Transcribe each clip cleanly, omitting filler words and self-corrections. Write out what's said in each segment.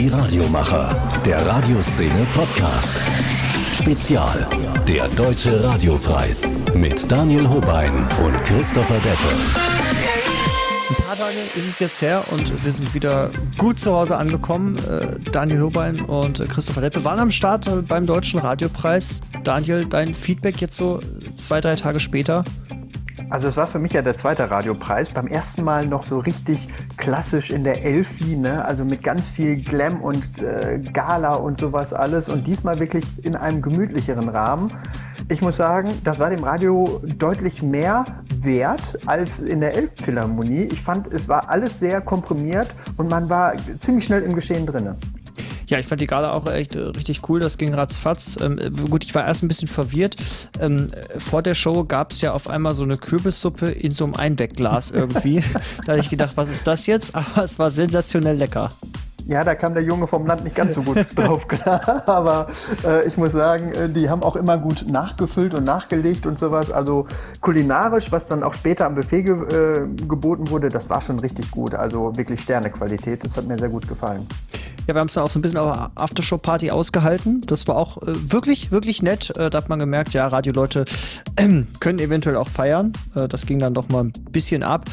Die Radiomacher, der Radioszene Podcast. Spezial, der Deutsche Radiopreis mit Daniel Hobein und Christopher Deppe. Ein paar Tage ist es jetzt her und wir sind wieder gut zu Hause angekommen. Daniel Hobein und Christopher Deppe waren am Start beim Deutschen Radiopreis. Daniel, dein Feedback jetzt so 2-3 Tage später? Also es war für mich ja der zweite Radiopreis. Beim ersten Mal noch so richtig klassisch in der Elfi, ne? Also mit ganz viel Glam und Gala und sowas alles. Und diesmal wirklich in einem gemütlicheren Rahmen. Ich muss sagen, das war dem Radio deutlich mehr wert als in der Elbphilharmonie. Ich fand, es war alles sehr komprimiert und man war ziemlich schnell im Geschehen drin. Ja, ich fand die Gala auch echt richtig cool, das ging ratzfatz. Gut, ich war erst ein bisschen verwirrt. Vor der Show gab es ja auf einmal so eine Kürbissuppe in so einem Einwegglas irgendwie. Da habe ich gedacht, was ist das jetzt? Aber es war sensationell lecker. Ja, da kam der Junge vom Land nicht ganz so gut drauf klar, aber ich muss sagen, die haben auch immer gut nachgefüllt und nachgelegt und sowas. Also kulinarisch, was dann auch später am Buffet geboten wurde, das war schon richtig gut. Also wirklich Sternequalität, das hat mir sehr gut gefallen. Ja, wir haben es dann auch so ein bisschen auf der Aftershow-Party ausgehalten. Das war auch wirklich, wirklich nett. Da hat man gemerkt, ja, Radioleute können eventuell auch feiern. Das ging dann doch mal ein bisschen ab.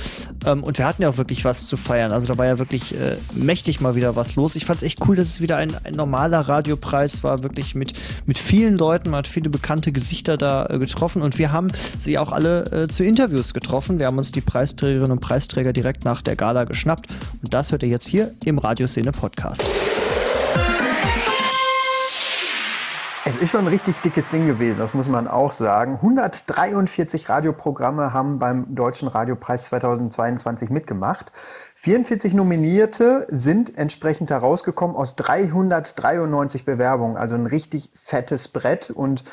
Und wir hatten ja auch wirklich was zu feiern. Also da war ja wirklich mächtig mal wieder was los. Ich fand es echt cool, dass es wieder ein normaler Radiopreis war. Wirklich mit vielen Leuten. Man hat viele bekannte Gesichter da getroffen. Und wir haben sie auch alle zu Interviews getroffen. Wir haben uns die Preisträgerinnen und Preisträger direkt nach der Gala geschnappt. Und das hört ihr jetzt hier im Radioszene-Podcast. Es ist schon ein richtig dickes Ding gewesen, das muss man auch sagen. 143 Radioprogramme haben beim Deutschen Radiopreis 2022 mitgemacht. 44 Nominierte sind entsprechend herausgekommen aus 393 Bewerbungen. Also ein richtig fettes Brett. Und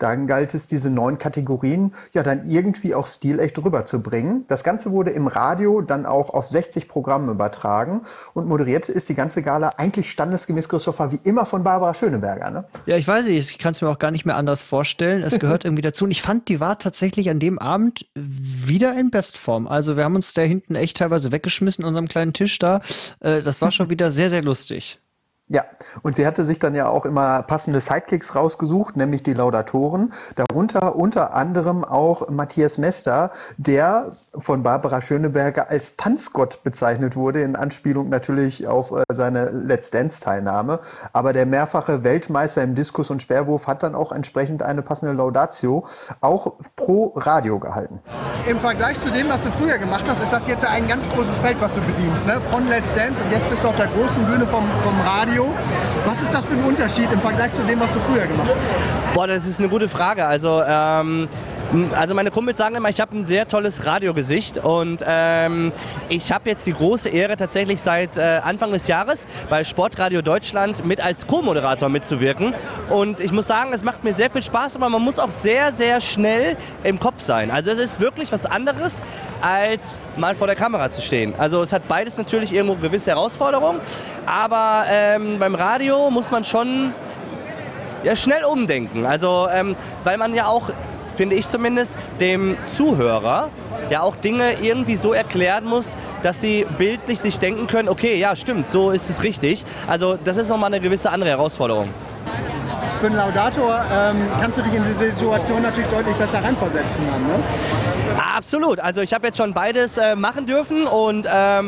dann galt es, diese 9 Kategorien ja dann irgendwie auch stilecht rüberzubringen. Das Ganze wurde im Radio dann auch auf 60 Programme übertragen. Und moderiert ist die ganze Gala eigentlich standesgemäß, Christopher, wie immer von Barbara Schöneberger, ne? Ja, ich weiß nicht. Ich kann es mir auch gar nicht mehr anders vorstellen. Es gehört irgendwie dazu. Und ich fand, die war tatsächlich an dem Abend wieder in Bestform. Also wir haben uns da hinten echt teilweise weggeschmissen, unserem kleinen Tisch da. Das war schon wieder sehr, sehr lustig. Ja, und sie hatte sich dann ja auch immer passende Sidekicks rausgesucht, nämlich die Laudatoren. Darunter unter anderem auch Matthias Mester, der von Barbara Schöneberger als Tanzgott bezeichnet wurde, in Anspielung natürlich auf seine Let's Dance-Teilnahme. Aber der mehrfache Weltmeister im Diskus und Speerwurf hat dann auch entsprechend eine passende Laudatio auch pro Radio gehalten. Im Vergleich zu dem, was du früher gemacht hast, ist das jetzt ein ganz großes Feld, was du bedienst, ne? Von Let's Dance und jetzt bist du auf der großen Bühne vom Radio. Was ist das für ein Unterschied im Vergleich zu dem, was du früher gemacht hast? Boah, das ist eine gute Frage. Also meine Kumpels sagen immer, ich habe ein sehr tolles Radiogesicht und ich habe jetzt die große Ehre, tatsächlich seit Anfang des Jahres bei Sportradio Deutschland mit als Co-Moderator mitzuwirken. Und ich muss sagen, es macht mir sehr viel Spaß, aber man muss auch sehr, sehr schnell im Kopf sein. Also es ist wirklich was anderes, als mal vor der Kamera zu stehen. Also es hat beides natürlich irgendwo gewisse Herausforderungen, aber beim Radio muss man schon ja, schnell umdenken. Also weil man ja auch, finde ich zumindest, dem Zuhörer ja auch Dinge irgendwie so erklären muss, dass sie bildlich sich denken können, okay, ja stimmt, so ist es richtig. Also das ist nochmal eine gewisse andere Herausforderung. Für einen Laudator kannst du dich in diese Situation natürlich deutlich besser reinversetzen dann, ne? Absolut, also ich habe jetzt schon beides machen dürfen und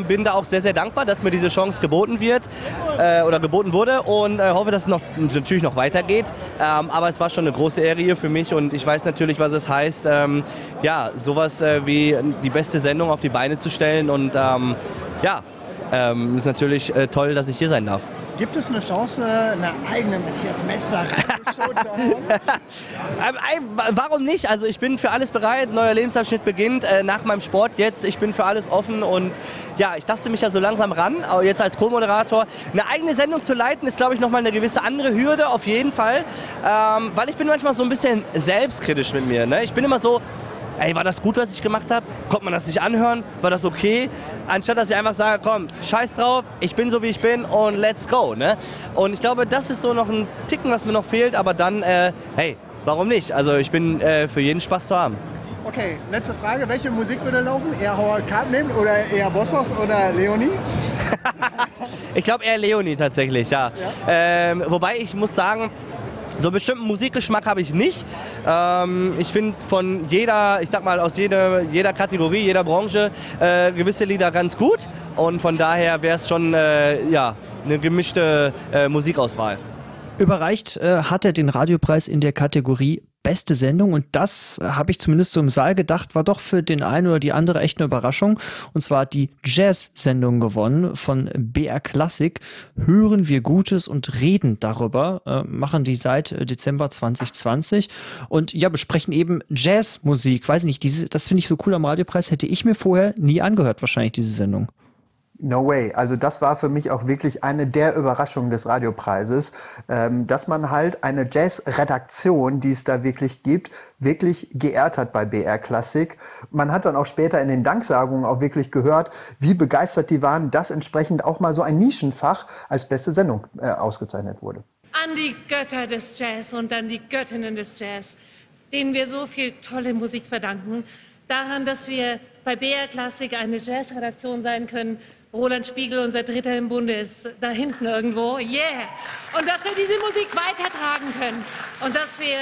bin da auch sehr, sehr dankbar, dass mir diese Chance geboten wird oder geboten wurde und hoffe, dass es natürlich noch weitergeht. Aber es war schon eine große Ehre hier für mich und ich weiß natürlich, was es heißt, ja, sowas wie die beste Sendung auf die Beine zu stellen und ist natürlich toll, dass ich hier sein darf. Gibt es eine Chance, eine eigene Matthias Mester Show zu haben? Warum nicht? Also ich bin für alles bereit. Neuer Lebensabschnitt beginnt nach meinem Sport jetzt. Ich bin für alles offen und ja, ich taste mich ja so langsam ran. Aber jetzt als Co-Moderator eine eigene Sendung zu leiten, ist glaube ich nochmal eine gewisse andere Hürde auf jeden Fall. Weil ich bin manchmal so ein bisschen selbstkritisch mit mir, ne? Ich bin immer so, ey, war das gut, was ich gemacht habe? Konnte man das nicht anhören? War das okay? Anstatt, dass ich einfach sage, komm, scheiß drauf, ich bin so, wie ich bin und let's go, ne? Und ich glaube, das ist so noch ein Ticken, was mir noch fehlt, aber dann, hey, warum nicht? Also ich bin für jeden Spaß zu haben. Okay, letzte Frage. Welche Musik würde laufen? Eher Howard Carpendale oder eher Bossos oder Leonie? Ich glaube eher Leonie tatsächlich, ja. Wobei ich muss sagen, so einen bestimmten Musikgeschmack habe ich nicht. Ich finde von jeder, ich sag mal aus jeder Kategorie, jeder Branche gewisse Lieder ganz gut. Und von daher wäre es schon eine gemischte Musikauswahl. Überreicht hat er den Radiopreis in der Kategorie Beste Sendung, und das habe ich zumindest so im Saal gedacht, war doch für den einen oder die andere echt eine Überraschung. Und zwar hat die Jazz-Sendung gewonnen von BR Klassik. Hören wir Gutes und reden darüber, machen die seit Dezember 2020 und ja, besprechen eben Jazzmusik. Weiß nicht, das finde ich so cool am Radiopreis, hätte ich mir vorher nie angehört wahrscheinlich diese Sendung. No way. Also das war für mich auch wirklich eine der Überraschungen des Radiopreises, dass man halt eine Jazz-Redaktion, die es da wirklich gibt, wirklich geehrt hat bei BR Klassik. Man hat dann auch später in den Danksagungen auch wirklich gehört, wie begeistert die waren, dass entsprechend auch mal so ein Nischenfach als beste Sendung ausgezeichnet wurde. An die Götter des Jazz und an die Göttinnen des Jazz, denen wir so viel tolle Musik verdanken, daran, dass wir bei BR Klassik eine Jazz-Redaktion sein können. Roland Spiegel, unser Dritter im Bunde, ist da hinten irgendwo. Yeah! Und dass wir diese Musik weitertragen können. Und dass wir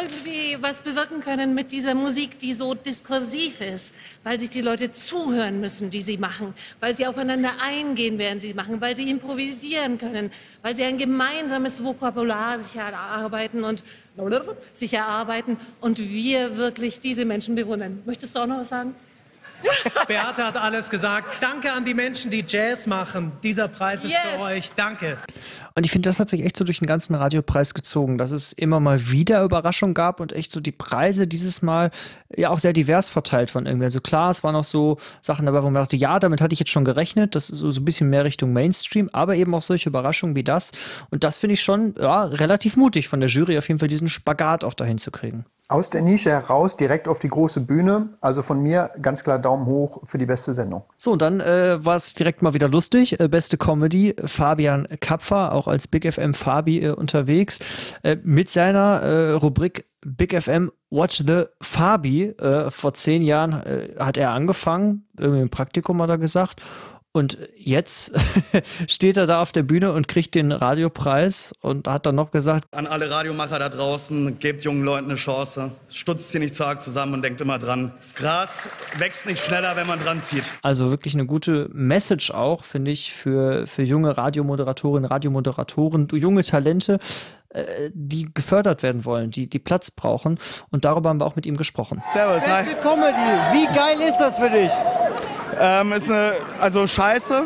irgendwie was bewirken können mit dieser Musik, die so diskursiv ist. Weil sich die Leute zuhören müssen, die sie machen. Weil sie aufeinander eingehen, während sie machen. Weil sie improvisieren können. Weil sie ein gemeinsames Vokabular sich erarbeiten. Und wir wirklich diese Menschen bewundern. Möchtest du auch noch was sagen? Beate hat alles gesagt. Danke an die Menschen, die Jazz machen. Dieser Preis ist für euch. Danke. Und ich finde, das hat sich echt so durch den ganzen Radiopreis gezogen, dass es immer mal wieder Überraschungen gab und echt so die Preise dieses Mal ja auch sehr divers verteilt waren irgendwie. Also klar, es waren auch so Sachen dabei, wo man dachte, ja, damit hatte ich jetzt schon gerechnet. Das ist so ein bisschen mehr Richtung Mainstream, aber eben auch solche Überraschungen wie das. Und das finde ich schon relativ mutig von der Jury, auf jeden Fall diesen Spagat auch dahin zu kriegen. Aus der Nische heraus, direkt auf die große Bühne. Also von mir ganz klar Daumen hoch für die beste Sendung. So, und dann war es direkt mal wieder lustig. Beste Comedy, Fabian Kapfer, auch als Big FM Fabi unterwegs, mit seiner Rubrik Big FM Watch the Fabi. Vor 10 Jahren hat er angefangen, irgendwie im Praktikum hat er gesagt. Und jetzt steht er da auf der Bühne und kriegt den Radiopreis und hat dann noch gesagt: An alle Radiomacher da draußen, gebt jungen Leuten eine Chance, stutzt sie nicht zu arg zusammen und denkt immer dran. Gras wächst nicht schneller, wenn man dran zieht. Also wirklich eine gute Message auch, finde ich, für junge Radiomoderatorinnen, Radiomoderatoren, junge Talente, die gefördert werden wollen, die Platz brauchen. Und darüber haben wir auch mit ihm gesprochen. Servus, hi. Beste Comedy, wie geil ist das für dich? Ist scheiße.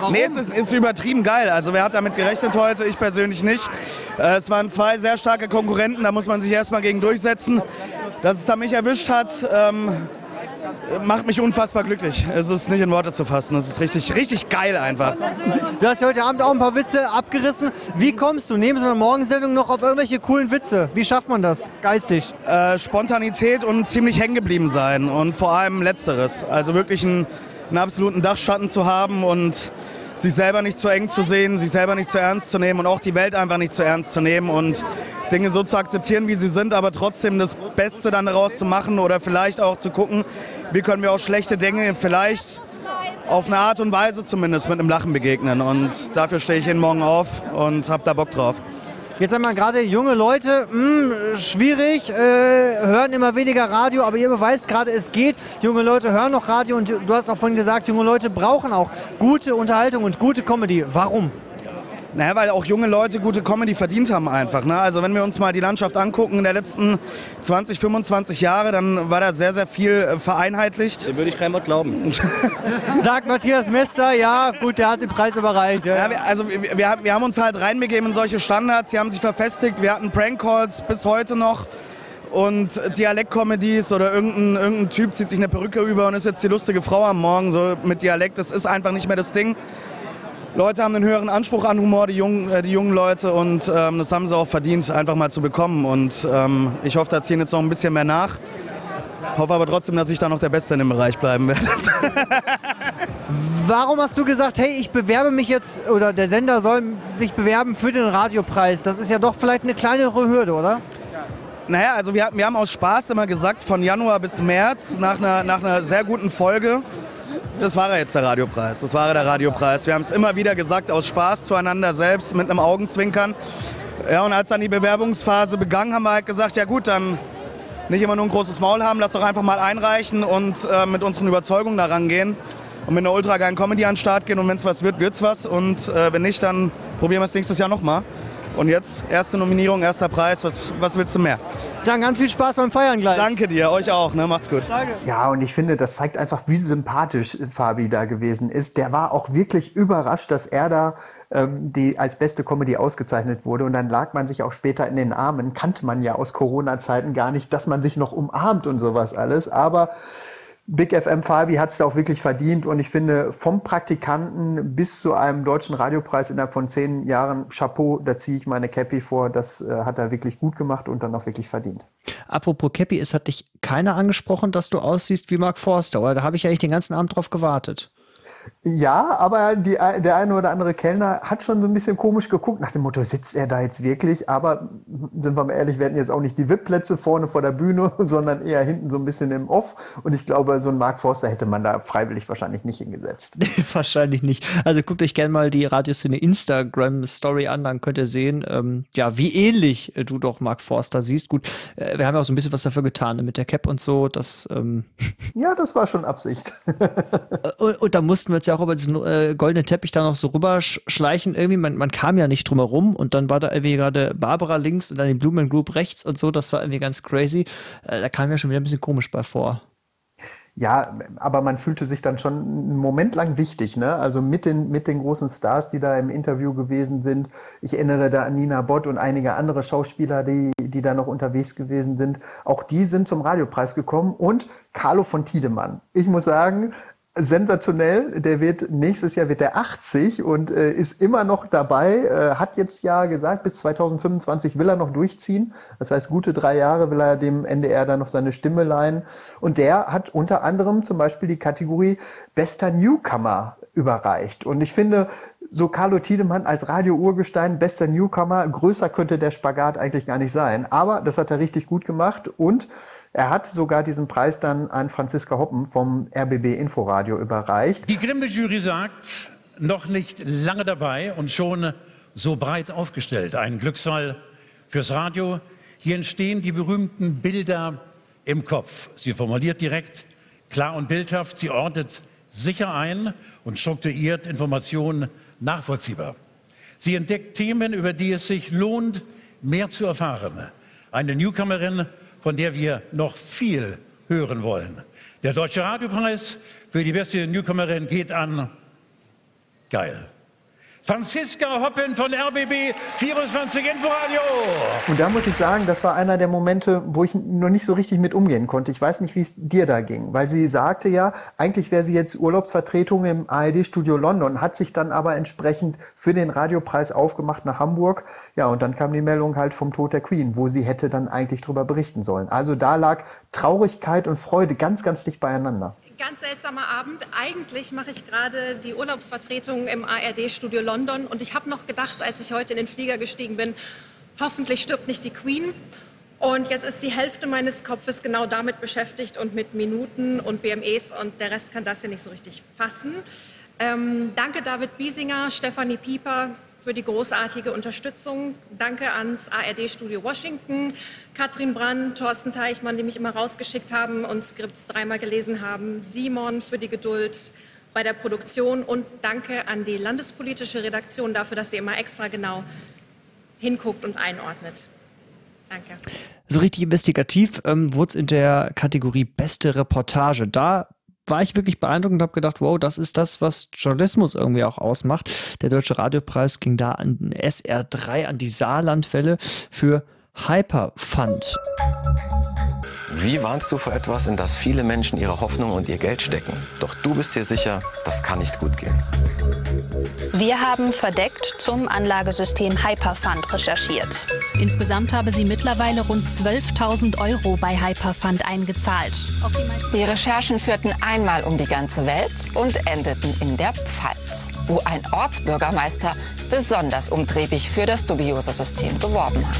Warum? Nee, es ist übertrieben geil. Also wer hat damit gerechnet heute? Ich persönlich nicht. Es waren 2 sehr starke Konkurrenten, da muss man sich erstmal gegen durchsetzen. Dass es dann mich erwischt hat, macht mich unfassbar glücklich. Es ist nicht in Worte zu fassen. Es ist richtig, richtig geil einfach. Du hast ja heute Abend auch ein paar Witze abgerissen. Wie kommst du neben so einer Morgensendung noch auf irgendwelche coolen Witze? Wie schafft man das geistig? Spontanität und ziemlich hängen geblieben sein und vor allem Letzteres. Also wirklich einen absoluten Dachschatten zu haben und sich selber nicht zu eng zu sehen, sich selber nicht zu ernst zu nehmen und auch die Welt einfach nicht zu ernst zu nehmen und Dinge so zu akzeptieren, wie sie sind, aber trotzdem das Beste dann daraus zu machen oder vielleicht auch zu gucken, wie können wir auch schlechte Dinge vielleicht auf eine Art und Weise zumindest mit einem Lachen begegnen. Und dafür stehe ich jeden Morgen auf und habe da Bock drauf. Jetzt haben wir gerade junge Leute, schwierig, hören immer weniger Radio, aber ihr beweist gerade, es geht. Junge Leute hören noch Radio und du hast auch vorhin gesagt, junge Leute brauchen auch gute Unterhaltung und gute Comedy. Warum? Naja, weil auch junge Leute gute Comedy verdient haben einfach. Ne? Also wenn wir uns mal die Landschaft angucken in der letzten 20, 25 Jahre, dann war da sehr, sehr viel vereinheitlicht. Dem würde ich kein Wort glauben. Sagt Matthias Mester, ja gut, der hat den Preis überreicht. Ja. Ja, also wir haben uns halt reinbegeben in solche Standards, die haben sich verfestigt. Wir hatten Prank-Calls bis heute noch und Dialektcomedies oder irgendein Typ zieht sich eine Perücke über und ist jetzt die lustige Frau am Morgen so mit Dialekt. Das ist einfach nicht mehr das Ding. Leute haben einen höheren Anspruch an Humor, die jungen Leute, und das haben sie auch verdient, einfach mal zu bekommen. Und ich hoffe, da ziehen jetzt noch ein bisschen mehr nach. Hoffe aber trotzdem, dass ich da noch der Beste in dem Bereich bleiben werde. Warum hast du gesagt, hey, ich bewerbe mich jetzt, oder der Sender soll sich bewerben für den Radiopreis? Das ist ja doch vielleicht eine kleinere Hürde, oder? Naja, also wir haben aus Spaß immer gesagt, von Januar bis März, nach einer sehr guten Folge, das war ja jetzt der Radiopreis, das war ja der Radiopreis. Wir haben es immer wieder gesagt, aus Spaß zueinander selbst, mit einem Augenzwinkern. Ja, und als dann die Bewerbungsphase begann, haben wir halt gesagt, ja gut, dann nicht immer nur ein großes Maul haben, lass doch einfach mal einreichen und mit unseren Überzeugungen da rangehen. Und mit einer ultra geilen Comedy an den Start gehen und wenn es was wird, wird's was. Und wenn nicht, dann probieren wir es nächstes Jahr nochmal. Und jetzt erste Nominierung, erster Preis, was willst du mehr? Dann ganz viel Spaß beim Feiern gleich. Danke dir, euch auch, ne? Macht's gut. Danke. Ja, und ich finde, das zeigt einfach, wie sympathisch Fabi da gewesen ist. Der war auch wirklich überrascht, dass er da die als beste Comedy ausgezeichnet wurde. Und dann lag man sich auch später in den Armen. Kannte man ja aus Corona-Zeiten gar nicht, dass man sich noch umarmt und sowas alles. Aber Big FM Fabi hat es da auch wirklich verdient und ich finde, vom Praktikanten bis zu einem deutschen Radiopreis innerhalb von 10 Jahren, Chapeau, da ziehe ich meine Cappy vor, das hat er wirklich gut gemacht und dann auch wirklich verdient. Apropos Cappy, es hat dich keiner angesprochen, dass du aussiehst wie Mark Forster, oder? Da habe ich ja echt den ganzen Abend drauf gewartet. Ja, aber der eine oder andere Kellner hat schon so ein bisschen komisch geguckt, nach dem Motto, sitzt er da jetzt wirklich? Aber, sind wir mal ehrlich, wir hatten jetzt auch nicht die VIP-Plätze vorne vor der Bühne, sondern eher hinten so ein bisschen im Off. Und ich glaube, so einen Mark Forster hätte man da freiwillig wahrscheinlich nicht hingesetzt. Wahrscheinlich nicht. Also guckt euch gerne mal die Radioszene Instagram-Story an, dann könnt ihr sehen, ja, wie ähnlich du doch Mark Forster siehst. Gut, wir haben ja auch so ein bisschen was dafür getan, mit der Cap und so. Das, ja, das war schon Absicht. Und da mussten wir jetzt ja auch über diesen goldenen Teppich da noch so rüberschleichen irgendwie, man kam ja nicht drum herum und dann war da irgendwie gerade Barbara links und dann die Blumen Group rechts und so, das war irgendwie ganz crazy, da kam ja schon wieder ein bisschen komisch bei vor. Ja, aber man fühlte sich dann schon einen Moment lang wichtig, ne? Also mit den großen Stars, die da im Interview gewesen sind. Ich erinnere da an Nina Bott und einige andere Schauspieler, die da noch unterwegs gewesen sind. Auch die sind zum Radiopreis gekommen und Carlo von Tiedemann. Ich muss sagen, sensationell, der wird nächstes Jahr wird der 80 und ist immer noch dabei, hat jetzt ja gesagt, bis 2025 will er noch durchziehen. Das heißt, gute 3 Jahre will er dem NDR dann noch seine Stimme leihen. Und der hat unter anderem zum Beispiel die Kategorie Bester Newcomer überreicht. Und ich finde, so Carlo Tiedemann als Radio-Urgestein, bester Newcomer, größer könnte der Spagat eigentlich gar nicht sein. Aber das hat er richtig gut gemacht und er hat sogar diesen Preis dann an Franziska Hoppen vom RBB-Inforadio überreicht. Die grimme Jury sagt, noch nicht lange dabei und schon so breit aufgestellt. Ein Glücksfall fürs Radio. Hier entstehen die berühmten Bilder im Kopf. Sie formuliert direkt, klar und bildhaft. Sie ordnet sicher ein und strukturiert Informationen nachvollziehbar. Sie entdeckt Themen, über die es sich lohnt, mehr zu erfahren. Eine Newcomerin, von der wir noch viel hören wollen. Der Deutsche Radiopreis für die beste Newcomerin geht an... Geil. Franziska Hoppen von RBB 24 Info Radio. Und da muss ich sagen, das war einer der Momente, wo ich noch nicht so richtig mit umgehen konnte. Ich weiß nicht, wie es dir da ging, weil sie sagte ja, eigentlich wäre sie jetzt Urlaubsvertretung im ARD-Studio London, hat sich dann aber entsprechend für den Radiopreis aufgemacht nach Hamburg. Ja, und dann kam die Meldung halt vom Tod der Queen, wo sie hätte dann eigentlich drüber berichten sollen. Also da lag Traurigkeit und Freude ganz, ganz dicht beieinander. Ganz seltsamer Abend. Eigentlich mache ich gerade die Urlaubsvertretung im ARD-Studio London. Und ich habe noch gedacht, als ich heute in den Flieger gestiegen bin, hoffentlich stirbt nicht die Queen. Und jetzt ist die Hälfte meines Kopfes genau damit beschäftigt und mit Minuten und BMEs. Und der Rest kann das hier nicht so richtig fassen. Danke David Biesinger, Stefanie Pieper für die großartige Unterstützung. Danke ans ARD-Studio Washington, Katrin Brandt, Thorsten Teichmann, die mich immer rausgeschickt haben und Skripts dreimal gelesen haben, Simon für die Geduld bei der Produktion und danke an die landespolitische Redaktion dafür, dass sie immer extra genau hinguckt und einordnet. Danke. So richtig investigativ wurde es in der Kategorie Beste Reportage. Da war ich wirklich beeindruckt und habe gedacht, wow, das ist das, was Journalismus irgendwie auch ausmacht. Der Deutsche Radiopreis ging da an SR3, an die Saarlandwelle für Hyperfund. Wie warnst du vor etwas, in das viele Menschen ihre Hoffnung und ihr Geld stecken? Doch du bist dir sicher, das kann nicht gut gehen. Wir haben verdeckt zum Anlagesystem Hyperfund recherchiert. Insgesamt habe sie mittlerweile rund 12.000 € bei Hyperfund eingezahlt. Die Recherchen führten einmal um die ganze Welt und endeten in der Pfalz, wo ein Ortsbürgermeister besonders umtriebig für das dubiose System geworben hat.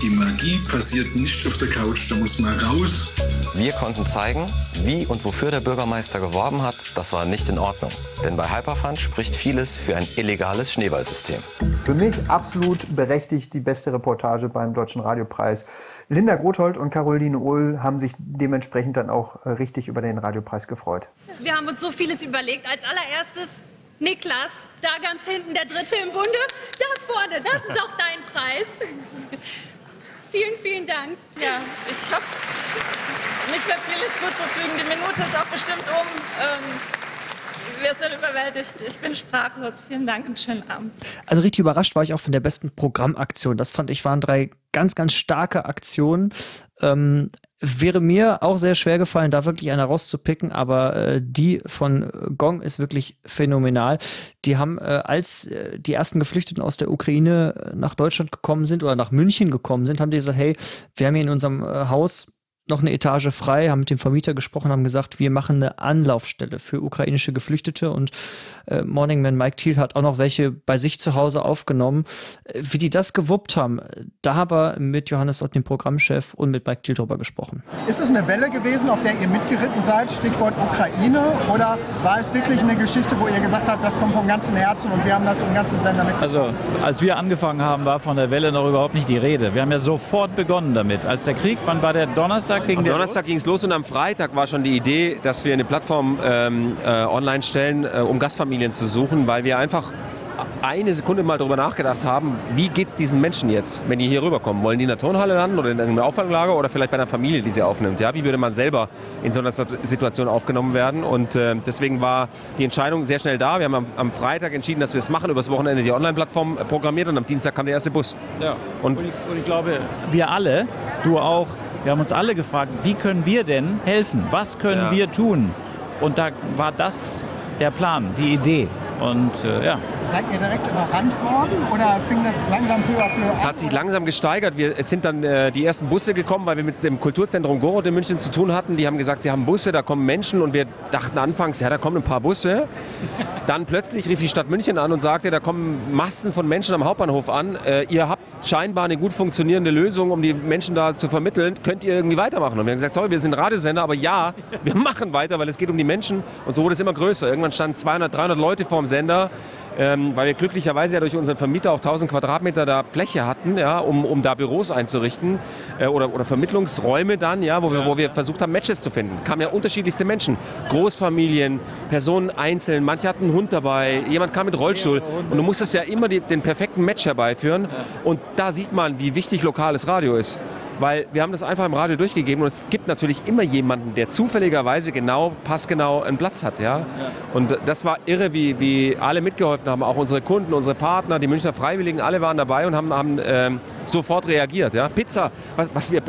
Die Magie passiert nicht auf der Couch, da muss man raus. Wir konnten zeigen, wie und wofür der Bürgermeister geworben hat. Das war nicht in Ordnung. Denn bei Hyperfund spricht vieles für ein illegales Schneeballsystem. Für mich absolut berechtigt die beste Reportage beim Deutschen Radiopreis. Linda Grothold und Caroline Ohl haben sich dementsprechend dann auch richtig über den Radiopreis gefreut. Wir haben uns so vieles überlegt. Als allererstes Niklas, da ganz hinten, der Dritte im Bunde, da vorne, das ist auch dein Preis. Vielen, vielen Dank. Ja, ich habe nicht mehr viel hinzuzufügen. Die Minute ist auch bestimmt um. Wir sind überwältigt. Ich bin sprachlos. Vielen Dank und schönen Abend. Also richtig überrascht war ich auch von der besten Programmaktion. Das fand ich, waren drei ganz, ganz starke Aktionen. Wäre mir auch sehr schwer gefallen, da wirklich einer rauszupicken, aber die von Gong ist wirklich phänomenal. Die haben, als die ersten Geflüchteten aus der Ukraine nach Deutschland gekommen sind oder nach München gekommen sind, haben die gesagt, hey, wir haben hier in unserem Haus noch eine Etage frei, haben mit dem Vermieter gesprochen, haben gesagt, wir machen eine Anlaufstelle für ukrainische Geflüchtete und Morningman Mike Thiel hat auch noch welche bei sich zu Hause aufgenommen. Wie die das gewuppt haben, da haben wir mit Johannes Ott, dem Programmchef, und mit Mike Thiel drüber gesprochen. Ist es eine Welle gewesen, auf der ihr mitgeritten seid, Stichwort Ukraine, oder war es wirklich eine Geschichte, wo ihr gesagt habt, das kommt vom ganzen Herzen und wir haben das im ganzen Sender mitgemacht? Also, als wir angefangen haben, war von der Welle noch überhaupt nicht die Rede. Wir haben ja sofort begonnen damit. Als der Krieg, wann war der Donnerstag? Am Donnerstag ging es los und am Freitag war schon die Idee, dass wir eine Plattform online stellen, um Gastfamilien zu suchen, weil wir einfach eine Sekunde mal darüber nachgedacht haben, wie geht es diesen Menschen jetzt, wenn die hier rüberkommen? Wollen die in der Turnhalle landen oder in einer Auffanglager oder vielleicht bei einer Familie, die sie aufnimmt? Ja, wie würde man selber in so einer Situation aufgenommen werden? Und deswegen war die Entscheidung sehr schnell da. Wir haben am Freitag entschieden, dass wir es machen, übers Wochenende die Online-Plattform programmiert und am Dienstag kam der erste Bus. Ja. Und ich glaube, wir alle, du auch, wir haben uns alle gefragt, wie können wir denn helfen? Was können wir tun? Und da war das der Plan, die Idee. Und, ja. Seid ihr direkt überrannt worden oder fing das langsam peu à peu an? Es hat sich langsam gesteigert. Es sind dann die ersten Busse gekommen, weil wir mit dem Kulturzentrum Gorod in München zu tun hatten. Die haben gesagt, sie haben Busse, da kommen Menschen. Und wir dachten anfangs, ja, da kommen ein paar Busse. Dann plötzlich rief die Stadt München an und sagte, da kommen Massen von Menschen am Hauptbahnhof an. Ihr habt scheinbar eine gut funktionierende Lösung, um die Menschen da zu vermitteln. Könnt ihr irgendwie weitermachen? Und wir haben gesagt, sorry, wir sind Radiosender, aber ja, wir machen weiter, weil es geht um die Menschen. Und so wurde es immer größer. Irgendwann standen 200, 300 Leute vorm Sender, weil wir glücklicherweise ja durch unseren Vermieter auch 1000 Quadratmeter da Fläche hatten, ja, um da Büros einzurichten oder Vermittlungsräume dann, ja, wo wir versucht haben, Matches zu finden. Kamen ja unterschiedlichste Menschen, Großfamilien, Personen einzeln, manche hatten einen Hund dabei, jemand kam mit Rollstuhl und du musstest ja immer den perfekten Match herbeiführen und da sieht man, wie wichtig lokales Radio ist. Weil wir haben das einfach im Radio durchgegeben und es gibt natürlich immer jemanden, der zufälligerweise passgenau einen Platz hat. Ja? Und das war irre, wie alle mitgeholfen haben, auch unsere Kunden, unsere Partner, die Münchner Freiwilligen, alle waren dabei und haben sofort reagiert. Ja? Pizza,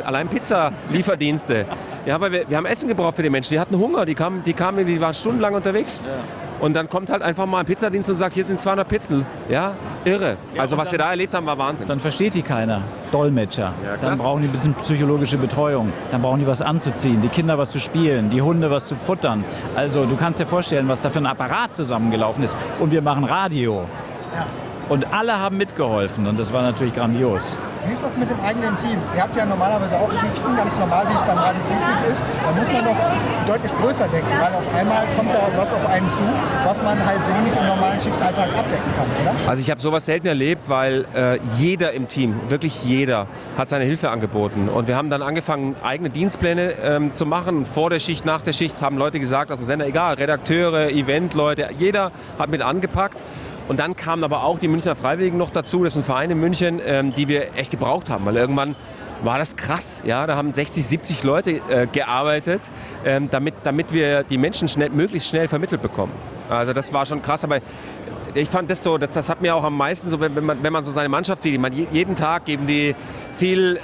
allein Pizza-Lieferdienste, ja, weil wir haben Essen gebraucht für die Menschen, die hatten Hunger, die waren stundenlang unterwegs. Ja. Und dann kommt halt einfach mal ein Pizzadienst und sagt, hier sind 200 Pizzen. Ja, irre. Ja, also was wir da erlebt haben, war Wahnsinn. Dann versteht die keiner. Dolmetscher. Ja, dann brauchen die ein bisschen psychologische Betreuung. Dann brauchen die was anzuziehen, die Kinder was zu spielen, die Hunde was zu futtern. Also du kannst dir vorstellen, was da für ein Apparat zusammengelaufen ist. Und wir machen Radio. Ja. Und alle haben mitgeholfen und das war natürlich grandios. Wie ist das mit dem eigenen Team? Ihr habt ja normalerweise auch Schichten, ganz normal, wie es beim Radio üblich ist. Da muss man doch deutlich größer denken, weil auf einmal kommt da was auf einen zu, was man halt so nicht im normalen Schichtalltag abdecken kann, oder? Also ich habe sowas selten erlebt, weil jeder im Team, wirklich jeder, hat seine Hilfe angeboten. Und wir haben dann angefangen, eigene Dienstpläne zu machen. Vor der Schicht, nach der Schicht haben Leute gesagt, aus dem Sender, egal, Redakteure, Eventleute, jeder hat mit angepackt. Und dann kamen aber auch die Münchner Freiwilligen noch dazu, das ist ein Verein in München, die wir echt gebraucht haben, weil irgendwann war das krass, ja, da haben 60, 70 Leute gearbeitet, damit wir die Menschen möglichst schnell vermittelt bekommen. Also das war schon krass, aber ich fand das hat mir auch am meisten so, wenn man so seine Mannschaft sieht, jeden Tag geben die viel,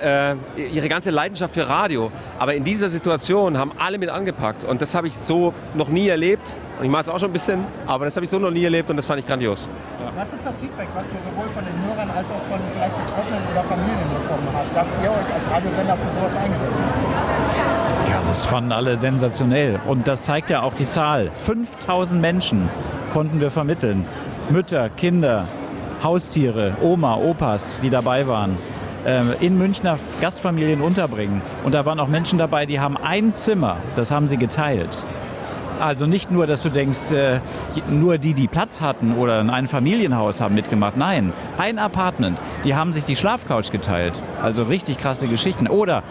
ihre ganze Leidenschaft für Radio, aber in dieser Situation haben alle mit angepackt und das habe ich so noch nie erlebt. Ich mache es auch schon ein bisschen, aber das habe ich so noch nie erlebt und das fand ich grandios. Ja. Was ist das Feedback, was ihr sowohl von den Hörern als auch von vielleicht Betroffenen oder Familien bekommen habt, dass ihr euch als Radiosender für sowas eingesetzt habt? Ja, das fanden alle sensationell und das zeigt ja auch die Zahl. 5000 Menschen konnten wir vermitteln. Mütter, Kinder, Haustiere, Oma, Opas, die dabei waren. in Münchner Gastfamilien unterbringen. Und da waren auch Menschen dabei, die haben ein Zimmer, das haben sie geteilt. Also nicht nur, dass du denkst, nur die, die Platz hatten oder in einem Familienhaus haben mitgemacht. Nein, ein Apartment. Die haben sich die Schlafcouch geteilt. Also richtig krasse Geschichten. Oder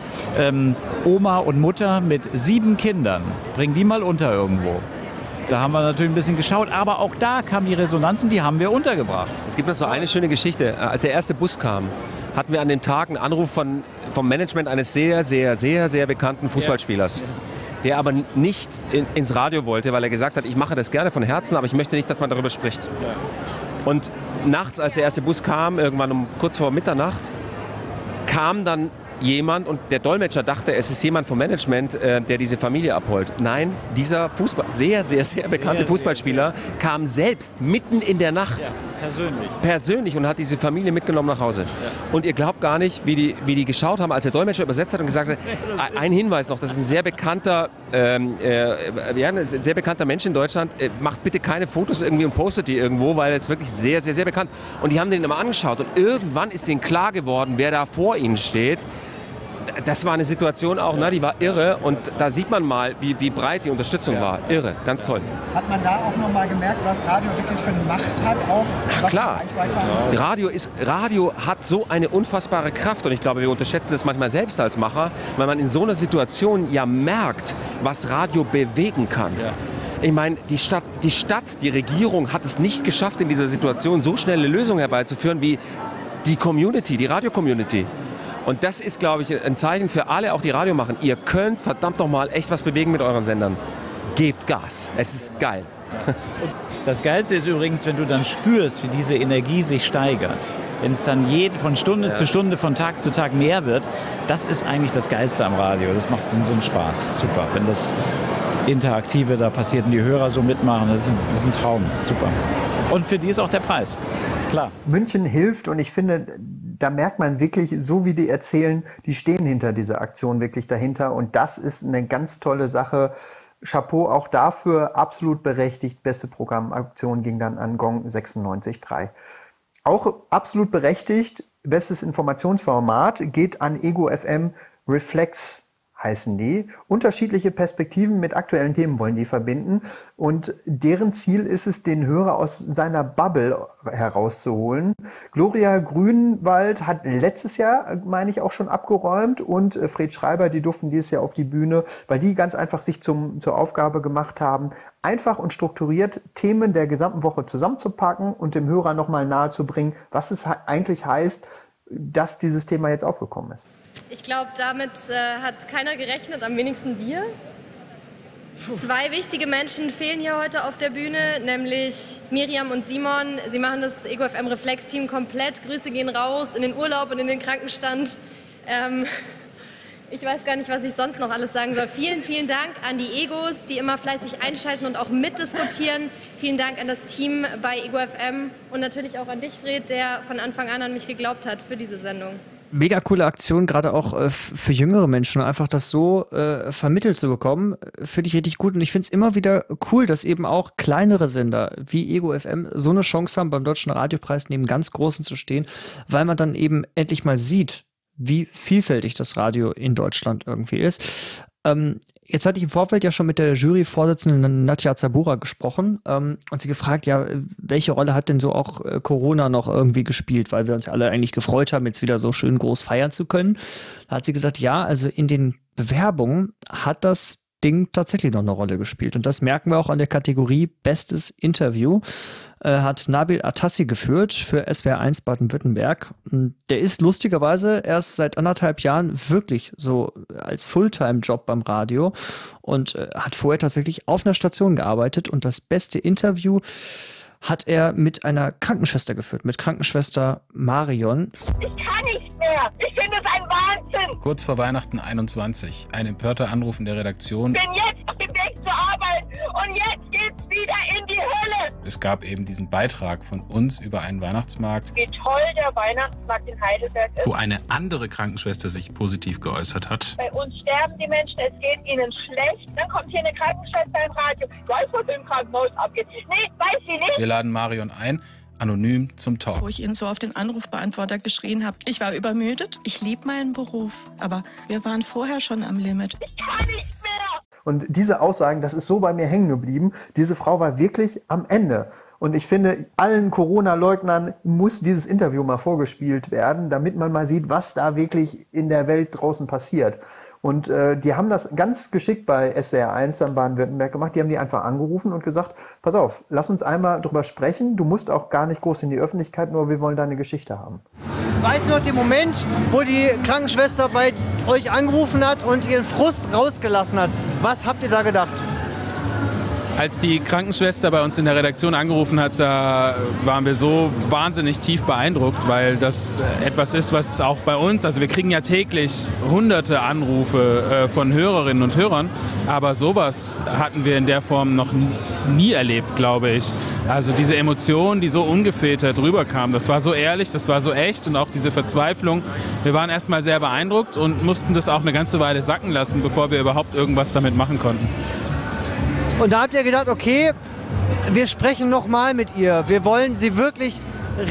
Oma und Mutter mit 7 Kindern. Bring die mal unter irgendwo. Da haben wir natürlich ein bisschen geschaut, aber auch da kam die Resonanz und die haben wir untergebracht. Es gibt noch so eine schöne Geschichte. Als der erste Bus kam, hatten wir an dem Tag einen Anruf vom Management eines sehr, sehr, sehr, sehr bekannten Fußballspielers. Ja. Der aber nicht ins Radio wollte, weil er gesagt hat, ich mache das gerne von Herzen, aber ich möchte nicht, dass man darüber spricht. Und nachts, als der erste Bus kam, irgendwann um kurz vor Mitternacht, kam dann jemand und der Dolmetscher dachte, es ist jemand vom Management, der diese Familie abholt. Nein, dieser sehr, sehr, sehr bekannte Fußballspieler kam selbst mitten in der Nacht. Ja. Persönlich und hat diese Familie mitgenommen nach Hause. Ja. Und ihr glaubt gar nicht, wie die geschaut haben, als der Dolmetscher übersetzt hat und gesagt hat, ein Hinweis noch, das ist ein sehr bekannter, ein sehr bekannter Mensch in Deutschland, macht bitte keine Fotos irgendwie und postet die irgendwo, weil er ist wirklich sehr, sehr, sehr bekannt. Und die haben den immer angeschaut und irgendwann ist denen klar geworden, wer da vor ihnen steht. Das war eine Situation auch, ne? Die war irre und da sieht man mal, wie breit die Unterstützung war. Irre, ganz toll. Hat man da auch nochmal gemerkt, was Radio wirklich für eine Macht hat? Auch, na klar, Radio hat so eine unfassbare Kraft und ich glaube, wir unterschätzen das manchmal selbst als Macher, weil man in so einer Situation ja merkt, was Radio bewegen kann. Ja. Ich meine, die Regierung hat es nicht geschafft, in dieser Situation so schnell eine Lösung herbeizuführen wie die Community, die Radio-Community. Und das ist, glaube ich, ein Zeichen für alle, auch die Radio machen. Ihr könnt verdammt nochmal echt was bewegen mit euren Sendern. Gebt Gas. Es ist geil. Das Geilste ist übrigens, wenn du dann spürst, wie diese Energie sich steigert. Wenn es dann von Stunde zu Stunde, von Tag zu Tag mehr wird. Das ist eigentlich das Geilste am Radio. Das macht so einen Spaß. Super. Wenn das Interaktive da passiert und die Hörer so mitmachen, das ist ein Traum. Super. Und für die ist auch der Preis. Klar. München hilft und ich finde, da merkt man wirklich, so wie die erzählen, die stehen hinter dieser Aktion wirklich dahinter. Und das ist eine ganz tolle Sache. Chapeau auch dafür, absolut berechtigt. Beste Programmaktion ging dann an Gong 96.3. Auch absolut berechtigt, bestes Informationsformat geht an Ego FM. Reflex heißen die. Unterschiedliche Perspektiven mit aktuellen Themen wollen die verbinden. Und deren Ziel ist es, den Hörer aus seiner Bubble herauszuholen. Gloria Grünwald hat letztes Jahr, meine ich, auch schon abgeräumt. Und Fred Schreiber, die durften dieses Jahr auf die Bühne, weil die ganz einfach sich zur Aufgabe gemacht haben, einfach und strukturiert Themen der gesamten Woche zusammenzupacken und dem Hörer nochmal nahezubringen, was es eigentlich heißt, dass dieses Thema jetzt aufgekommen ist. Ich glaube, damit hat keiner gerechnet, am wenigsten wir. Zwei wichtige Menschen fehlen hier heute auf der Bühne, nämlich Miriam und Simon. Sie machen das Ego FM Reflex-Team komplett. Grüße gehen raus in den Urlaub und in den Krankenstand. Ich weiß gar nicht, was ich sonst noch alles sagen soll. Vielen, vielen Dank an die Egos, die immer fleißig einschalten und auch mitdiskutieren. Vielen Dank an das Team bei Ego FM und natürlich auch an dich, Fred, der von Anfang an mich geglaubt hat für diese Sendung. Mega coole Aktion, gerade auch für jüngere Menschen, einfach das so vermittelt zu bekommen, finde ich richtig gut. Und ich finde es immer wieder cool, dass eben auch kleinere Sender wie Ego FM so eine Chance haben, beim Deutschen Radiopreis neben ganz Großen zu stehen, weil man dann eben endlich mal sieht, wie vielfältig das Radio in Deutschland irgendwie ist. Jetzt hatte ich im Vorfeld ja schon mit der Juryvorsitzenden Nadja Zabura gesprochen und sie gefragt, ja, welche Rolle hat denn so auch Corona noch irgendwie gespielt, weil wir uns alle eigentlich gefreut haben, jetzt wieder so schön groß feiern zu können. Da hat sie gesagt, ja, also in den Bewerbungen hat das Ding tatsächlich noch eine Rolle gespielt. Und das merken wir auch an der Kategorie Bestes Interview. Hat Nabil Atassi geführt für SWR1 Baden-Württemberg. Der ist lustigerweise erst seit anderthalb Jahren wirklich so als Fulltime-Job beim Radio und hat vorher tatsächlich auf einer Station gearbeitet. Und das beste Interview hat er mit einer Krankenschwester geführt, mit Krankenschwester Marion. Ich kann nicht mehr. Ich finde es ein Wahnsinn. Kurz vor Weihnachten 21, ein empörter Anruf in der Redaktion. Denn jetzt auf dem Weg zur Arbeit und jetzt geht's wieder in die Hölle. Es gab eben diesen Beitrag von uns über einen Weihnachtsmarkt. Wie toll der Weihnachtsmarkt in Heidelberg ist. Wo eine andere Krankenschwester sich positiv geäußert hat. Bei uns sterben die Menschen, es geht ihnen schlecht. Dann kommt hier eine Krankenschwester im Radio. Weiß, was im Krankenhaus abgeht. Nee, weiß sie nicht. Wir laden Marion ein, Anonym zum Talk. Wo ich ihn so auf den Anrufbeantworter geschrien habe. Ich war übermüdet. Ich liebe meinen Beruf. Aber wir waren vorher schon am Limit. Ich kann nicht mehr! Und diese Aussagen, das ist so bei mir hängen geblieben. Diese Frau war wirklich am Ende. Und ich finde, allen Corona-Leugnern muss dieses Interview mal vorgespielt werden, damit man mal sieht, was da wirklich in der Welt draußen passiert. Und die haben das ganz geschickt bei SWR1 dann Baden-Württemberg gemacht. Die haben die einfach angerufen und gesagt, pass auf, lass uns einmal drüber sprechen. Du musst auch gar nicht groß in die Öffentlichkeit, nur wir wollen deine Geschichte haben. Weißt du noch den Moment, wo die Krankenschwester bei euch angerufen hat und ihren Frust rausgelassen hat? Was habt ihr da gedacht? Als die Krankenschwester bei uns in der Redaktion angerufen hat, da waren wir so wahnsinnig tief beeindruckt, weil das etwas ist, was auch bei uns, also wir kriegen ja täglich hunderte Anrufe von Hörerinnen und Hörern, aber sowas hatten wir in der Form noch nie erlebt, glaube ich. Also diese Emotion, die so ungefiltert rüberkam, das war so ehrlich, das war so echt und auch diese Verzweiflung. Wir waren erstmal sehr beeindruckt und mussten das auch eine ganze Weile sacken lassen, bevor wir überhaupt irgendwas damit machen konnten. Und da habt ihr gedacht, okay, wir sprechen nochmal mit ihr. Wir wollen sie wirklich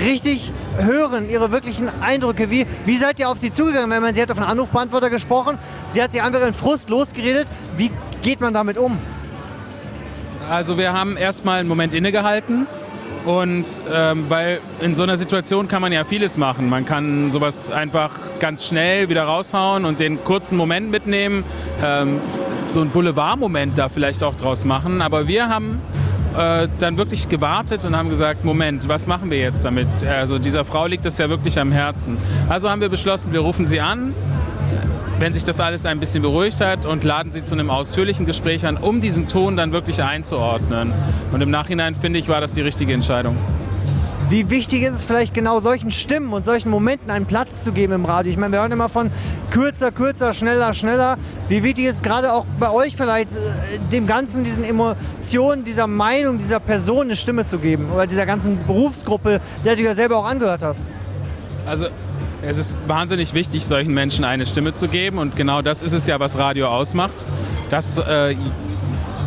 richtig hören, ihre wirklichen Eindrücke. Wie seid ihr auf sie zugegangen? Weil man, sie hat auf einen Anrufbeantworter gesprochen, sie hat sich einfach in Frust losgeredet. Wie geht man damit um? Also wir haben erstmal einen Moment innegehalten. Und weil in so einer Situation kann man ja vieles machen. Man kann sowas einfach ganz schnell wieder raushauen und den kurzen Moment mitnehmen, so einen Boulevardmoment da vielleicht auch draus machen. Aber wir haben dann wirklich gewartet und haben gesagt, Moment, was machen wir jetzt damit? Also dieser Frau liegt das ja wirklich am Herzen. Also haben wir beschlossen, wir rufen sie an, wenn sich das alles ein bisschen beruhigt hat, und laden sie zu einem ausführlichen Gespräch an, um diesen Ton dann wirklich einzuordnen. Und im Nachhinein, finde ich, war das die richtige Entscheidung. Wie wichtig ist es vielleicht, genau solchen Stimmen und solchen Momenten einen Platz zu geben im Radio? Ich meine, wir hören immer von kürzer, kürzer, schneller, schneller. Wie wichtig ist gerade auch bei euch vielleicht, dem Ganzen, diesen Emotionen, dieser Meinung, dieser Person eine Stimme zu geben? Oder dieser ganzen Berufsgruppe, der du ja selber auch angehört hast? Also es ist wahnsinnig wichtig, solchen Menschen eine Stimme zu geben, und genau das ist es ja, was Radio ausmacht, dass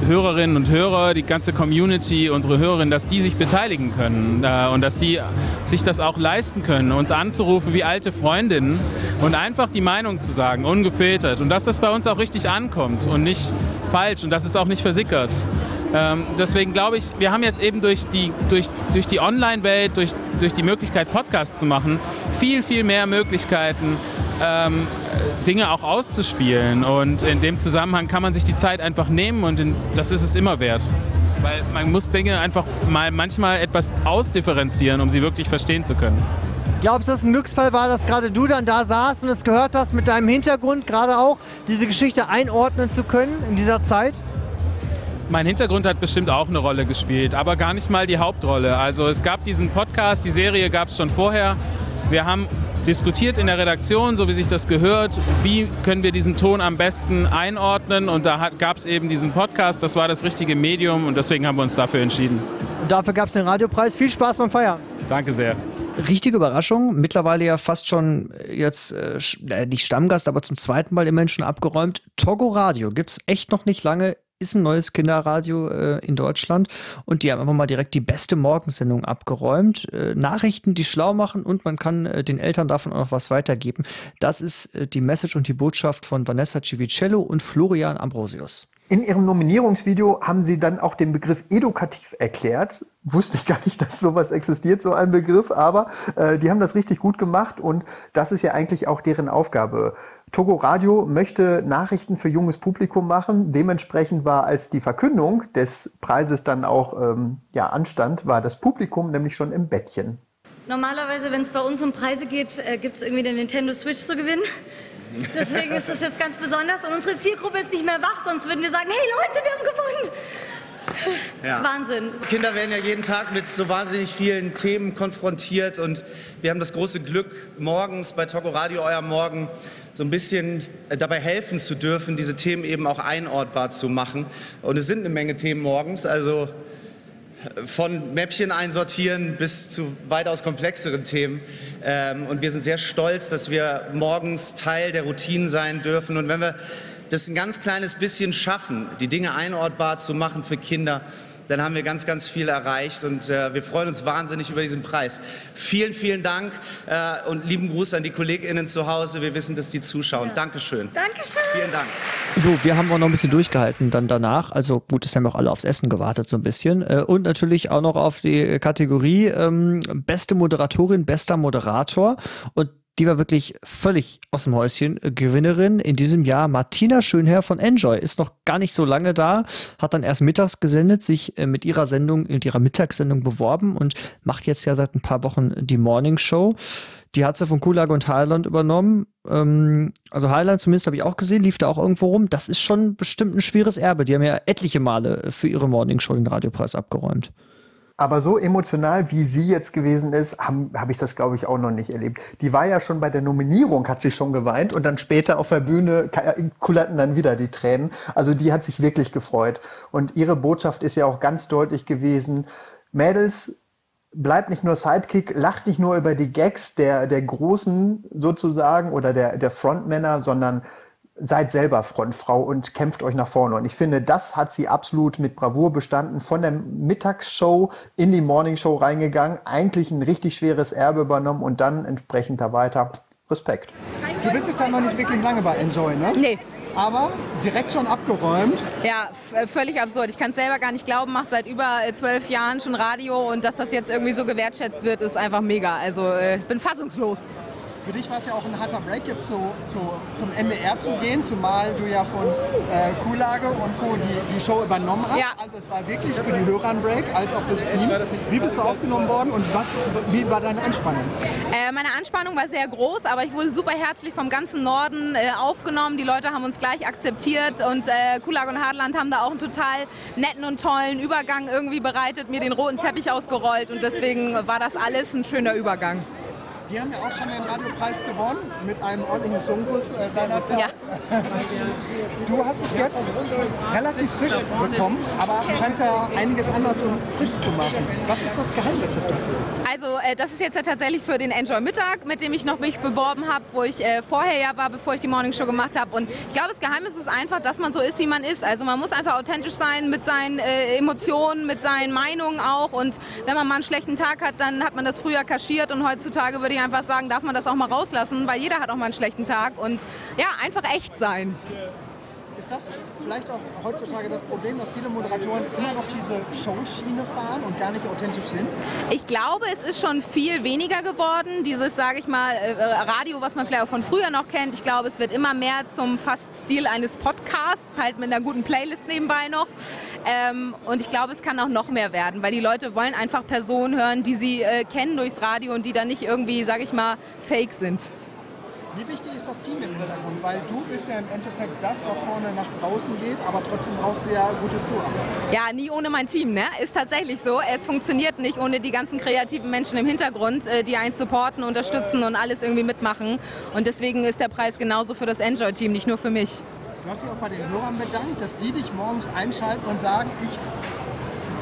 Hörerinnen und Hörer, die ganze Community, unsere Hörerinnen, dass die sich beteiligen können und dass die sich das auch leisten können, uns anzurufen wie alte Freundinnen und einfach die Meinung zu sagen, ungefiltert, und dass das bei uns auch richtig ankommt und nicht falsch und dass es auch nicht versickert. Deswegen glaube ich, wir haben jetzt eben durch die Online-Welt, durch die Möglichkeit, Podcasts zu machen, viel, viel mehr Möglichkeiten, Dinge auch auszuspielen. Und in dem Zusammenhang kann man sich die Zeit einfach nehmen, und das ist es immer wert. Weil man muss Dinge einfach mal manchmal etwas ausdifferenzieren, um sie wirklich verstehen zu können. Glaubst du, dass es ein Glücksfall war, dass gerade du dann da saßt und es gehört hast, mit deinem Hintergrund gerade auch diese Geschichte einordnen zu können in dieser Zeit? Mein Hintergrund hat bestimmt auch eine Rolle gespielt, aber gar nicht mal die Hauptrolle. Also es gab diesen Podcast, die Serie gab es schon vorher. Wir haben diskutiert in der Redaktion, so wie sich das gehört, wie können wir diesen Ton am besten einordnen, und da gab es eben diesen Podcast, das war das richtige Medium, und deswegen haben wir uns dafür entschieden. Und dafür gab es den Radiopreis. Viel Spaß beim Feiern. Danke sehr. Richtige Überraschung, mittlerweile ja fast schon jetzt, nicht Stammgast, aber zum zweiten Mal immerhin schon abgeräumt. Toggo Radio gibt es echt noch nicht lange, ist ein neues Kinderradio in Deutschland, und die haben einfach mal direkt die beste Morgensendung abgeräumt. Nachrichten, die schlau machen, und man kann den Eltern davon auch noch was weitergeben. Das ist die Message und die Botschaft von Vanessa Civicello und Florian Ambrosius. In ihrem Nominierungsvideo haben sie dann auch den Begriff edukativ erklärt. Wusste ich gar nicht, dass sowas existiert, so ein Begriff, aber die haben das richtig gut gemacht, und das ist ja eigentlich auch deren Aufgabe. Toggo Radio möchte Nachrichten für junges Publikum machen. Dementsprechend war, als die Verkündung des Preises dann auch anstand, war das Publikum nämlich schon im Bettchen. Normalerweise, wenn es bei uns um Preise geht, gibt es irgendwie den Nintendo Switch zu gewinnen. Deswegen ist das jetzt ganz besonders. Und unsere Zielgruppe ist nicht mehr wach, sonst würden wir sagen, hey Leute, wir haben gewonnen. Ja. Wahnsinn. Kinder werden ja jeden Tag mit so wahnsinnig vielen Themen konfrontiert. Und wir haben das große Glück, morgens bei Toggo Radio, euer Morgen, so ein bisschen dabei helfen zu dürfen, diese Themen eben auch einortbar zu machen. Und es sind eine Menge Themen morgens, also von Mäppchen einsortieren bis zu weitaus komplexeren Themen. Und wir sind sehr stolz, dass wir morgens Teil der Routinen sein dürfen. Und wenn wir das ein ganz kleines bisschen schaffen, die Dinge einortbar zu machen für Kinder, dann haben wir ganz, ganz viel erreicht und wir freuen uns wahnsinnig über diesen Preis. Vielen, vielen Dank und lieben Gruß an die KollegInnen zu Hause. Wir wissen, dass die zuschauen. Ja. Dankeschön. Dankeschön. Vielen Dank. So, wir haben auch noch ein bisschen durchgehalten dann danach. Also gut, es haben auch alle aufs Essen gewartet so ein bisschen. Und natürlich auch noch auf die Kategorie beste Moderatorin, bester Moderator. Und die war wirklich völlig aus dem Häuschen Gewinnerin in diesem Jahr. Martina Schönherr von N-JOY ist noch gar nicht so lange da, hat dann erst mittags gesendet, sich mit ihrer Mittagssendung beworben und macht jetzt ja seit ein paar Wochen die Morning Show. Die hat sie von Kulage und Highland übernommen. Also Highland zumindest habe ich auch gesehen, lief da auch irgendwo rum. Das ist schon bestimmt ein schweres Erbe. Die haben ja etliche Male für ihre Morning Show den Radiopreis abgeräumt. Aber so emotional, wie sie jetzt gewesen ist, habe ich das, glaube ich, auch noch nicht erlebt. Die war ja schon bei der Nominierung, hat sie schon geweint und dann später auf der Bühne kullerten dann wieder die Tränen. Also die hat sich wirklich gefreut. Und ihre Botschaft ist ja auch ganz deutlich gewesen, Mädels, bleibt nicht nur Sidekick, lacht nicht nur über die Gags der Großen sozusagen oder der Frontmänner, sondern seid selber Frontfrau und kämpft euch nach vorne. Und ich finde, das hat sie absolut mit Bravour bestanden. Von der Mittagsshow in die Morningshow reingegangen, eigentlich ein richtig schweres Erbe übernommen und dann entsprechend da weiter. Respekt. Du bist jetzt ja noch nicht wirklich lange bei N-JOY, ne? Nee. Aber direkt schon abgeräumt. Ja, völlig absurd. Ich kann es selber gar nicht glauben. Mache seit über 12 Jahren schon Radio und dass das jetzt irgendwie so gewertschätzt wird, ist einfach mega. Also bin fassungslos. Für dich war es ja auch ein harter Break, jetzt zum NDR zu gehen, zumal du ja von Kulage und Co. die Show übernommen hast. Ja. Also es war wirklich für die Hörer ein Break, als auch fürs Team. Wie bist du aufgenommen worden und wie war deine Anspannung? Meine Anspannung war sehr groß, aber ich wurde super herzlich vom ganzen Norden aufgenommen. Die Leute haben uns gleich akzeptiert und Kulage und Highland haben da auch einen total netten und tollen Übergang irgendwie bereitet, mir den roten Teppich ausgerollt und deswegen war das alles ein schöner Übergang. Die haben ja auch schon den Radiopreis gewonnen, mit einem ordentlichen Songus seinerzeit. Ja. Du hast es jetzt relativ frisch bekommen, aber scheint ja einiges anders, um frisch zu machen. Was ist das Geheimrezept dafür? Also das ist jetzt ja tatsächlich für den N-JOY Mittag, mit dem ich noch mich beworben habe, wo ich vorher ja war, bevor ich die Morning Show gemacht habe. Und ich glaube, das Geheimnis ist einfach, dass man so ist, wie man ist. Also man muss einfach authentisch sein mit seinen Emotionen, mit seinen Meinungen auch. Und wenn man mal einen schlechten Tag hat, dann hat man das früher kaschiert und heutzutage würde ich einfach sagen, darf man das auch mal rauslassen, weil jeder hat auch mal einen schlechten Tag und ja, einfach echt sein. Ist das vielleicht auch heutzutage das Problem, dass viele Moderatoren immer noch diese Showschiene fahren und gar nicht authentisch sind? Ich glaube, es ist schon viel weniger geworden, dieses, sage ich mal, Radio, was man vielleicht auch von früher noch kennt. Ich glaube, es wird immer mehr zum fast Stil eines Podcasts, halt mit einer guten Playlist nebenbei noch. Und ich glaube, es kann auch noch mehr werden, weil die Leute wollen einfach Personen hören, die sie kennen durchs Radio und die dann nicht irgendwie, sage ich mal, fake sind. Wie wichtig ist das Team im Hintergrund? Weil du bist ja im Endeffekt das, was vorne nach draußen geht, aber trotzdem brauchst du ja gute Zuarbeit. Ja, nie ohne mein Team, ne? Ist tatsächlich so. Es funktioniert nicht ohne die ganzen kreativen Menschen im Hintergrund, die einen supporten, unterstützen und alles irgendwie mitmachen. Und deswegen ist der Preis genauso für das N-JOY-Team, nicht nur für mich. Du hast dich auch bei den Hörern bedankt, dass die dich morgens einschalten und sagen, ich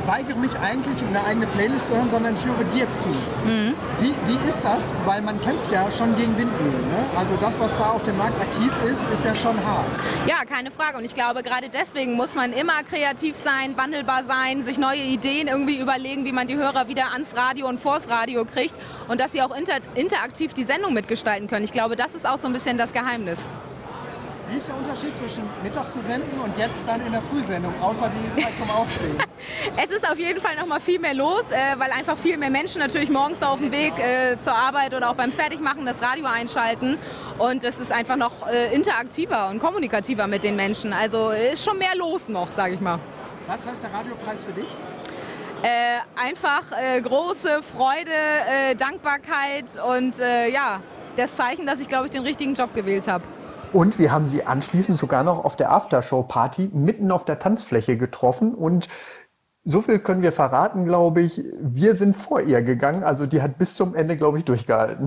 weigere mich eigentlich, eine eigene Playlist zu hören, sondern ich höre dir zu. Mhm. Wie ist das? Weil man kämpft ja schon gegen Windmühlen, ne? Also das, was da auf dem Markt aktiv ist, ist ja schon hart. Ja, keine Frage. Und ich glaube, gerade deswegen muss man immer kreativ sein, wandelbar sein, sich neue Ideen irgendwie überlegen, wie man die Hörer wieder ans Radio und vors Radio kriegt und dass sie auch interaktiv die Sendung mitgestalten können. Ich glaube, das ist auch so ein bisschen das Geheimnis. Wie ist der Unterschied zwischen mittags zu senden und jetzt dann in der Frühsendung, außer die Zeit zum Aufstehen? Es ist auf jeden Fall noch mal viel mehr los, weil einfach viel mehr Menschen natürlich morgens da auf dem Weg zur Arbeit oder auch beim Fertigmachen das Radio einschalten. Und es ist einfach noch interaktiver und kommunikativer mit den Menschen. Also ist schon mehr los noch, sage ich mal. Was heißt der Radiopreis für dich? Einfach große Freude, Dankbarkeit und ja, das Zeichen, dass ich, glaube ich, den richtigen Job gewählt habe. Und wir haben sie anschließend sogar noch auf der Aftershow-Party mitten auf der Tanzfläche getroffen. Und so viel können wir verraten, glaube ich. Wir sind vor ihr gegangen. Also die hat bis zum Ende, glaube ich, durchgehalten.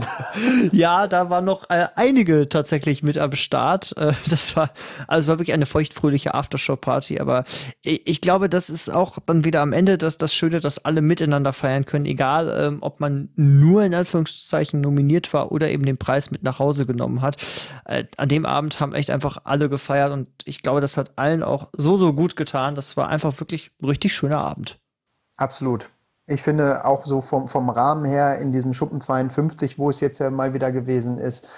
Ja, da waren noch einige tatsächlich mit am Start. Das war wirklich eine feuchtfröhliche Aftershow-Party. Aber ich glaube, das ist auch dann wieder am Ende das Schöne, dass alle miteinander feiern können. Egal, ob man nur in Anführungszeichen nominiert war oder eben den Preis mit nach Hause genommen hat. An dem Abend haben echt einfach alle gefeiert. Und ich glaube, das hat allen auch so gut getan. Das war einfach wirklich ein richtig schöner Abend. Absolut. Ich finde auch so vom Rahmen her in diesem Schuppen 52, wo es jetzt ja mal wieder gewesen ist,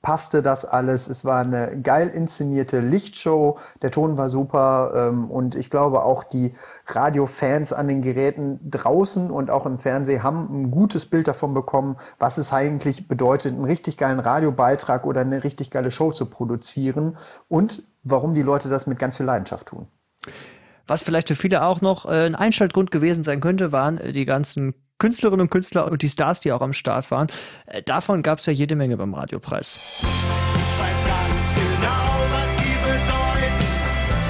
passte das alles. Es war eine geil inszenierte Lichtshow, der Ton war super und ich glaube auch die Radiofans an den Geräten draußen und auch im Fernsehen haben ein gutes Bild davon bekommen, was es eigentlich bedeutet, einen richtig geilen Radiobeitrag oder eine richtig geile Show zu produzieren und warum die Leute das mit ganz viel Leidenschaft tun. Was vielleicht für viele auch noch ein Einschaltgrund gewesen sein könnte, waren die ganzen Künstlerinnen und Künstler und die Stars, die auch am Start waren. Davon gab es ja jede Menge beim Radiopreis. Ich weiß ganz genau, was sie bedeuten,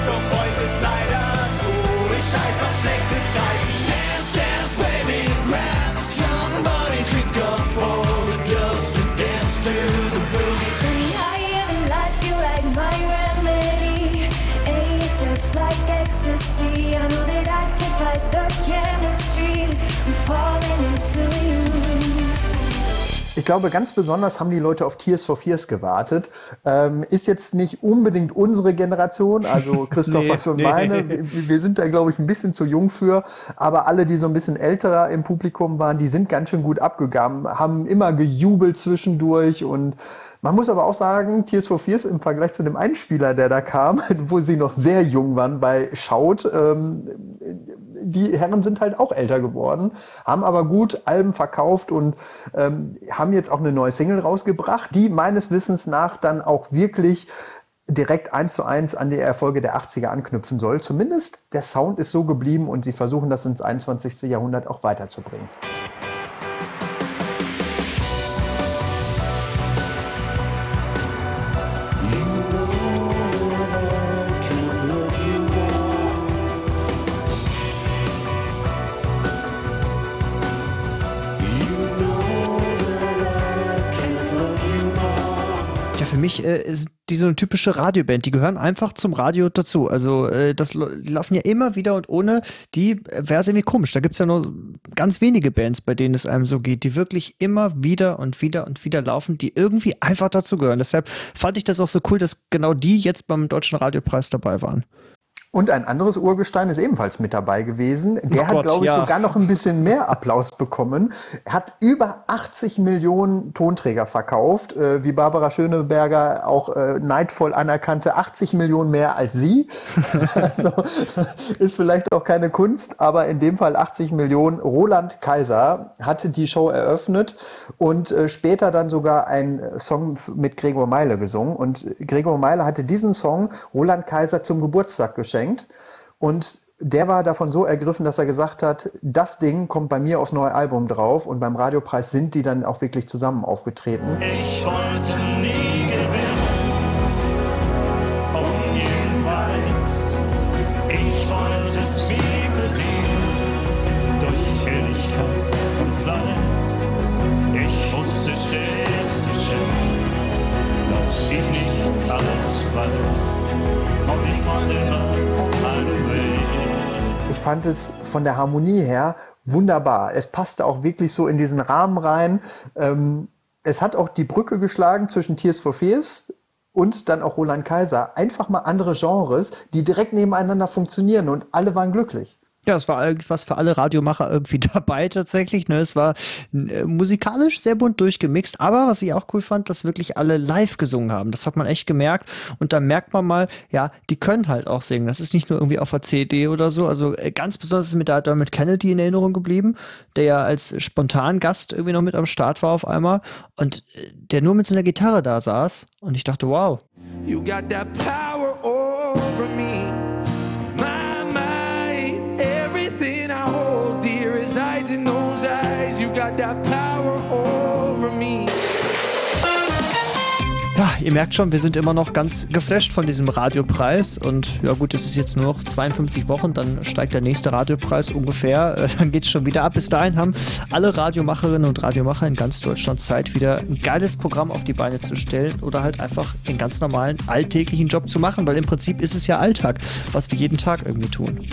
doch heute ist leider so, ich scheiß auf schlechte Zeiten. Dance, dance, baby, rap, somebody drink up for the dust and dance to the boogie. Bring higher than life, you like my remedy, ain't touch like ecstasy, I know that I can fight the chemistry. Ich glaube, ganz besonders haben die Leute auf Tears for Fears gewartet. Ist jetzt nicht unbedingt unsere Generation, also Christophers und meine. Wir sind da, glaube ich, ein bisschen zu jung für. Aber alle, die so ein bisschen älterer im Publikum waren, die sind ganz schön gut abgegangen, haben immer gejubelt zwischendurch. Und man muss aber auch sagen, Tears for Fears im Vergleich zu dem Einspieler, der da kam, wo sie noch sehr jung waren bei Schaut, die Herren sind halt auch älter geworden, haben aber gut Alben verkauft und haben jetzt auch eine neue Single rausgebracht, die meines Wissens nach dann auch wirklich direkt 1:1 an die Erfolge der 80er anknüpfen soll. Zumindest der Sound ist so geblieben und sie versuchen das ins 21. Jahrhundert auch weiterzubringen. Ist die so eine typische Radioband, die gehören einfach zum Radio dazu, also das laufen ja immer wieder und ohne die wäre es irgendwie komisch, da gibt es ja nur ganz wenige Bands, bei denen es einem so geht, die wirklich immer wieder und wieder und wieder laufen, die irgendwie einfach dazugehören, deshalb fand ich das auch so cool, dass genau die jetzt beim Deutschen Radiopreis dabei waren. Und ein anderes Urgestein ist ebenfalls mit dabei gewesen. Der hat, glaube ich, sogar noch ein bisschen mehr Applaus bekommen. Er hat über 80 Millionen Tonträger verkauft, wie Barbara Schöneberger auch neidvoll anerkannte, 80 Millionen mehr als sie. Also, ist vielleicht auch keine Kunst, aber in dem Fall 80 Millionen. Roland Kaiser hatte die Show eröffnet und später dann sogar einen Song mit Gregor Meile gesungen. Und Gregor Meile hatte diesen Song Roland Kaiser zum Geburtstag geschenkt. Und der war davon so ergriffen, dass er gesagt hat, das Ding kommt bei mir aufs neue Album drauf und beim Radiopreis sind die dann auch wirklich zusammen aufgetreten. Ich wollte nie gewinnen, um jeden Preis. Ich wollte es wie verdienen, durch Ehrlichkeit und Fleiß. Ich wusste stets zu schätzen, dass ich nicht alles weiß. Und ich wollte noch einen Weg. Ich fand es von der Harmonie her wunderbar. Es passte auch wirklich so in diesen Rahmen rein. Es hat auch die Brücke geschlagen zwischen Tears for Fears und dann auch Roland Kaiser. Einfach mal andere Genres, die direkt nebeneinander funktionieren und alle waren glücklich. Ja, es war irgendwas für alle Radiomacher irgendwie dabei tatsächlich. Ne? Es war musikalisch sehr bunt durchgemixt, aber was ich auch cool fand, dass wirklich alle live gesungen haben. Das hat man echt gemerkt und da merkt man mal, ja, die können halt auch singen. Das ist nicht nur irgendwie auf der CD oder so. Also ganz besonders ist mir da Dermot Kennedy in Erinnerung geblieben, der ja als spontan Gast irgendwie noch mit am Start war auf einmal und der nur mit seiner Gitarre da saß und ich dachte, wow. You got that power over me. In those eyes, you got that power over me. Ja, ihr merkt schon, wir sind immer noch ganz geflasht von diesem Radiopreis und ja gut, es ist jetzt nur noch 52 Wochen, dann steigt der nächste Radiopreis ungefähr, dann geht's schon wieder ab. Bis dahin haben alle Radiomacherinnen und Radiomacher in ganz Deutschland Zeit, wieder ein geiles Programm auf die Beine zu stellen oder halt einfach den ganz normalen alltäglichen Job zu machen, weil im Prinzip ist es ja Alltag, was wir jeden Tag irgendwie tun.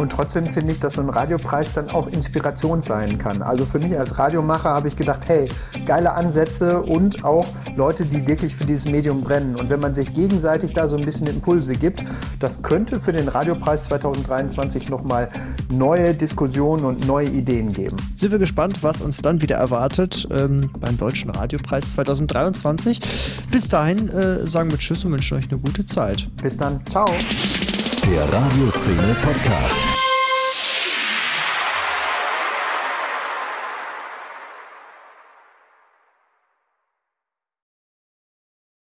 Und trotzdem finde ich, dass so ein Radiopreis dann auch Inspiration sein kann. Also für mich als Radiomacher habe ich gedacht, hey, geile Ansätze und auch Leute, die wirklich für dieses Medium brennen. Und wenn man sich gegenseitig da so ein bisschen Impulse gibt, das könnte für den Radiopreis 2023 nochmal neue Diskussionen und neue Ideen geben. Sind wir gespannt, was uns dann wieder erwartet beim Deutschen Radiopreis 2023. Bis dahin sagen wir Tschüss und wünschen euch eine gute Zeit. Bis dann. Ciao. Der Radioszene Podcast.